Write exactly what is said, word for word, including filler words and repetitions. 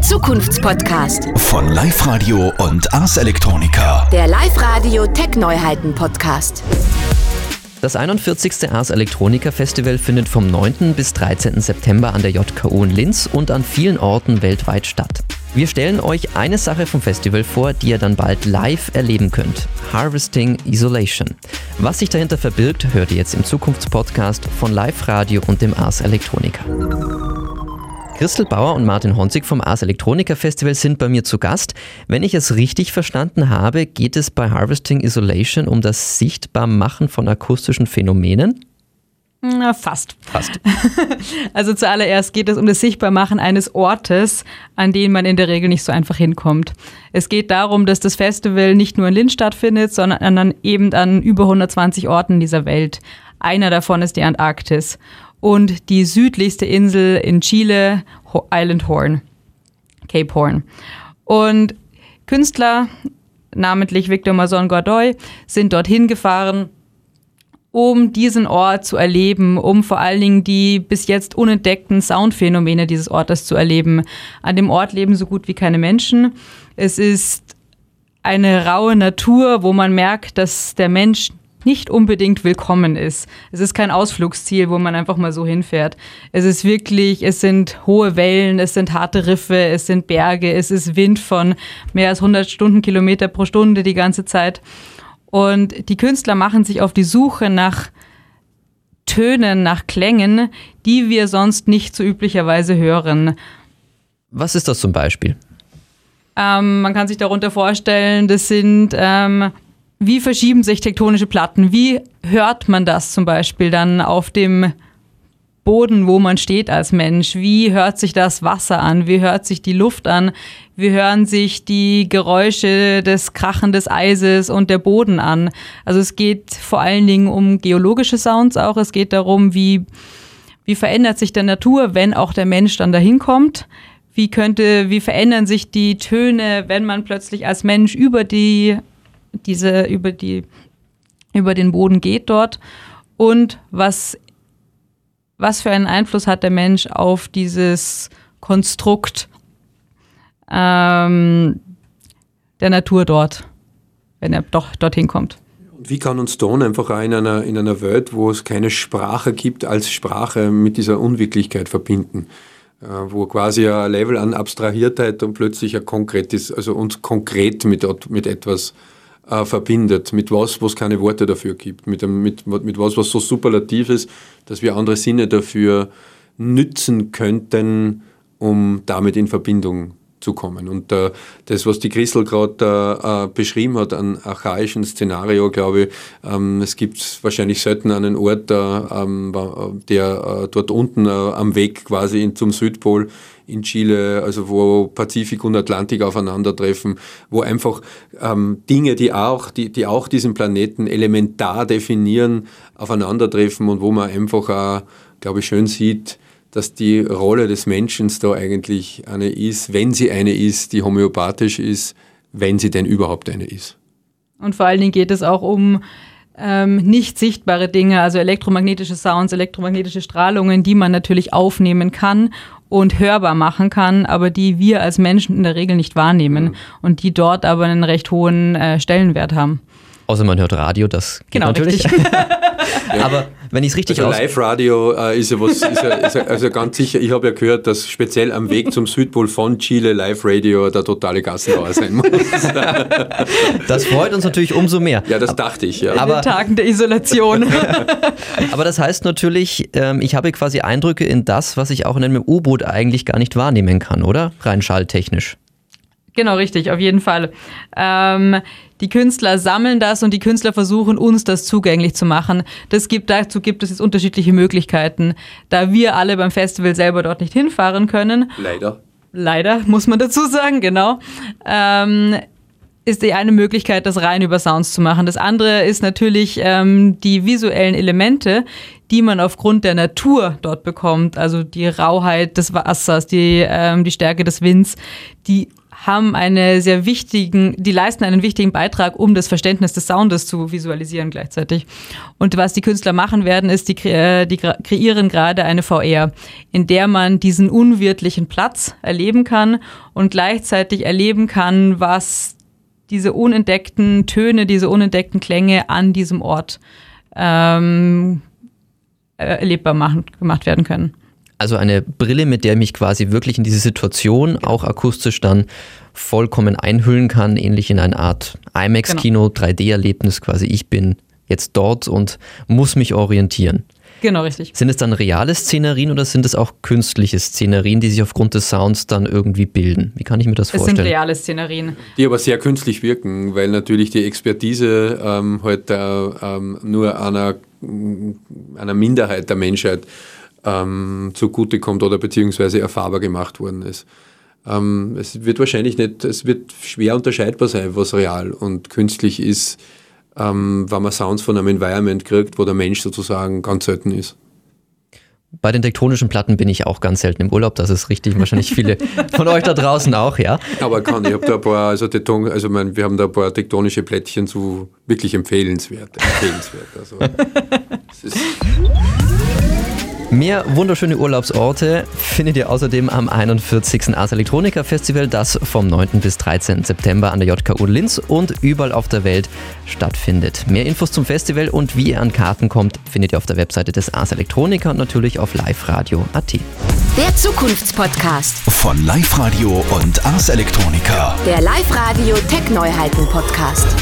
Der Zukunftspodcast von Live Radio und Ars Electronica. Der Live Radio Tech Neuheiten Podcast. Das einundvierzigste Ars Electronica Festival findet vom neunten bis dreizehnten September an der J K U in Linz und an vielen Orten weltweit statt. Wir stellen euch eine Sache vom Festival vor, die ihr dann bald live erleben könnt. Harvesting Isolation. Was sich dahinter verbirgt, hört ihr jetzt im Zukunftspodcast von Live Radio und dem Ars Electronica. Christel Bauer und Martin Honzig vom Ars Electronica Festival sind bei mir zu Gast. Wenn ich es richtig verstanden habe, geht es bei Harvesting Isolation um das Sichtbarmachen von akustischen Phänomenen? Na, fast. Fast. Also zuallererst geht es um das Sichtbarmachen eines Ortes, an den man in der Regel nicht so einfach hinkommt. Es geht darum, dass das Festival nicht nur in Linz stattfindet, sondern eben an über hundertzwanzig Orten dieser Welt. Einer davon ist die Antarktis. Und die südlichste Insel in Chile, Islandhorn, Cape Horn. Und Künstler, namentlich Victor Mason Godoy, sind dorthin gefahren, um diesen Ort zu erleben, um vor allen Dingen die bis jetzt unentdeckten Soundphänomene dieses Ortes zu erleben. An dem Ort leben so gut wie keine Menschen. Es ist eine raue Natur, wo man merkt, dass der Mensch nicht unbedingt willkommen ist. Es ist kein Ausflugsziel, wo man einfach mal so hinfährt. Es ist wirklich, es sind hohe Wellen, es sind harte Riffe, es sind Berge, es ist Wind von mehr als hundert Stundenkilometer pro Stunde die ganze Zeit. Und die Künstler machen sich auf die Suche nach Tönen, nach Klängen, die wir sonst nicht so üblicherweise hören. Was ist das zum Beispiel? Ähm, man kann sich darunter vorstellen, das sind... Ähm, Wie verschieben sich tektonische Platten? Wie hört man das zum Beispiel dann auf dem Boden, wo man steht als Mensch? Wie hört sich das Wasser an? Wie hört sich die Luft an? Wie hören sich die Geräusche des Krachen des Eises und der Boden an? Also es geht vor allen Dingen um geologische Sounds auch. Es geht darum, wie, wie verändert sich der Natur, wenn auch der Mensch dann dahin kommt? Wie könnte, wie verändern sich die Töne, wenn man plötzlich als Mensch über die diese über die über den Boden geht dort, und was was für einen Einfluss hat der Mensch auf dieses Konstrukt ähm, der Natur dort, wenn er doch dorthin kommt. Und wie kann uns Ton einfach auch in einer in einer Welt, wo es keine Sprache gibt, als Sprache mit dieser Unwirklichkeit verbinden? Wo quasi ein Level an Abstrahiertheit und plötzlich ein Konkretes, also uns konkret mit, mit etwas äh, verbindet, mit was, was keine Worte dafür gibt, mit, mit, mit was, was so superlativ ist, dass wir andere Sinne dafür nützen könnten, um damit in Verbindung zu kommen. Und äh, das, was die Christel gerade äh, beschrieben hat, an archaischen Szenario, glaube ich, ähm, es gibt wahrscheinlich selten einen Ort, äh, äh, der äh, dort unten äh, am Weg quasi in, zum Südpol in Chile, also wo Pazifik und Atlantik aufeinandertreffen, wo einfach ähm, Dinge, die auch, die, die auch diesen Planeten elementar definieren, aufeinandertreffen und wo man einfach auch, glaube ich, schön sieht, dass die Rolle des Menschen da eigentlich eine ist, wenn sie eine ist, die homöopathisch ist, wenn sie denn überhaupt eine ist. Und vor allen Dingen geht es auch um ähm, nicht sichtbare Dinge, also elektromagnetische Sounds, elektromagnetische Strahlungen, die man natürlich aufnehmen kann und hörbar machen kann, aber die wir als Menschen in der Regel nicht wahrnehmen, mhm, und die dort aber einen recht hohen äh, Stellenwert haben. Außer man hört Radio, das geht genau, natürlich. Ja. Aber wenn ich es richtig also aus... Live-Radio äh, ist ja was, ist ja, ist ja, also ganz sicher, ich habe ja gehört, dass speziell am Weg zum Südpol von Chile Live-Radio der totale Gassenhauer sein muss. Das freut uns natürlich umso mehr. Ja, das dachte ich, ja. Aber, in den Tagen der Isolation. Aber das heißt natürlich, ähm, ich habe quasi Eindrücke in das, was ich auch in einem U-Boot eigentlich gar nicht wahrnehmen kann, oder? Rein schalltechnisch. Genau, richtig, auf jeden Fall. Ähm, die Künstler sammeln das und die Künstler versuchen, uns das zugänglich zu machen. Das gibt, dazu gibt es jetzt unterschiedliche Möglichkeiten, da wir alle beim Festival selber dort nicht hinfahren können. Leider. Leider, muss man dazu sagen, genau. Ähm, ist die eine Möglichkeit, das rein über Sounds zu machen. Das andere ist natürlich ähm, die visuellen Elemente, die man aufgrund der Natur dort bekommt. Also die Rauheit des Wassers, die, ähm, die Stärke des Winds, die haben eine sehr wichtigen, die leisten einen wichtigen Beitrag, um das Verständnis des Soundes zu visualisieren gleichzeitig. Und was die Künstler machen werden, ist, die, kre- die kreieren gerade eine V R, in der man diesen unwirtlichen Platz erleben kann und gleichzeitig erleben kann, was diese unentdeckten Töne, diese unentdeckten Klänge an diesem Ort ähm, erlebbar machen, gemacht werden können. Also eine Brille, mit der mich quasi wirklich in diese Situation auch akustisch dann vollkommen einhüllen kann, ähnlich in eine Art IMAX-Kino, genau. drei D-Erlebnis quasi. Ich bin jetzt dort und muss mich orientieren. Genau, richtig. Sind es dann reale Szenerien oder sind es auch künstliche Szenerien, die sich aufgrund des Sounds dann irgendwie bilden? Wie kann ich mir das es vorstellen? Es sind reale Szenerien. Die aber sehr künstlich wirken, weil natürlich die Expertise ähm, halt ähm, nur einer, einer Minderheit der Menschheit ähm, zugutekommt oder beziehungsweise erfahrbar gemacht worden ist. Ähm, es wird wahrscheinlich nicht, es wird schwer unterscheidbar sein, was real und künstlich ist, Ähm, wenn man Sounds von einem Environment kriegt, wo der Mensch sozusagen ganz selten ist. Bei den tektonischen Platten bin ich auch ganz selten im Urlaub, das ist richtig, wahrscheinlich viele von euch da draußen auch, ja. Aber kann, ich habe da ein paar, also, Tekton, also mein, wir haben da ein paar tektonische Plättchen zu wirklich empfehlenswert. empfehlenswert also, es ist Mehr wunderschöne Urlaubsorte findet ihr außerdem am einundvierzigsten Ars Electronica Festival, das vom neunten bis dreizehnten September an der J K U Linz und überall auf der Welt stattfindet. Mehr Infos zum Festival und wie ihr an Karten kommt, findet ihr auf der Webseite des Ars Electronica und natürlich auf liveradio punkt at. Der Zukunftspodcast von Live Radio und Ars Electronica. Der Live Radio Tech Neuheiten Podcast.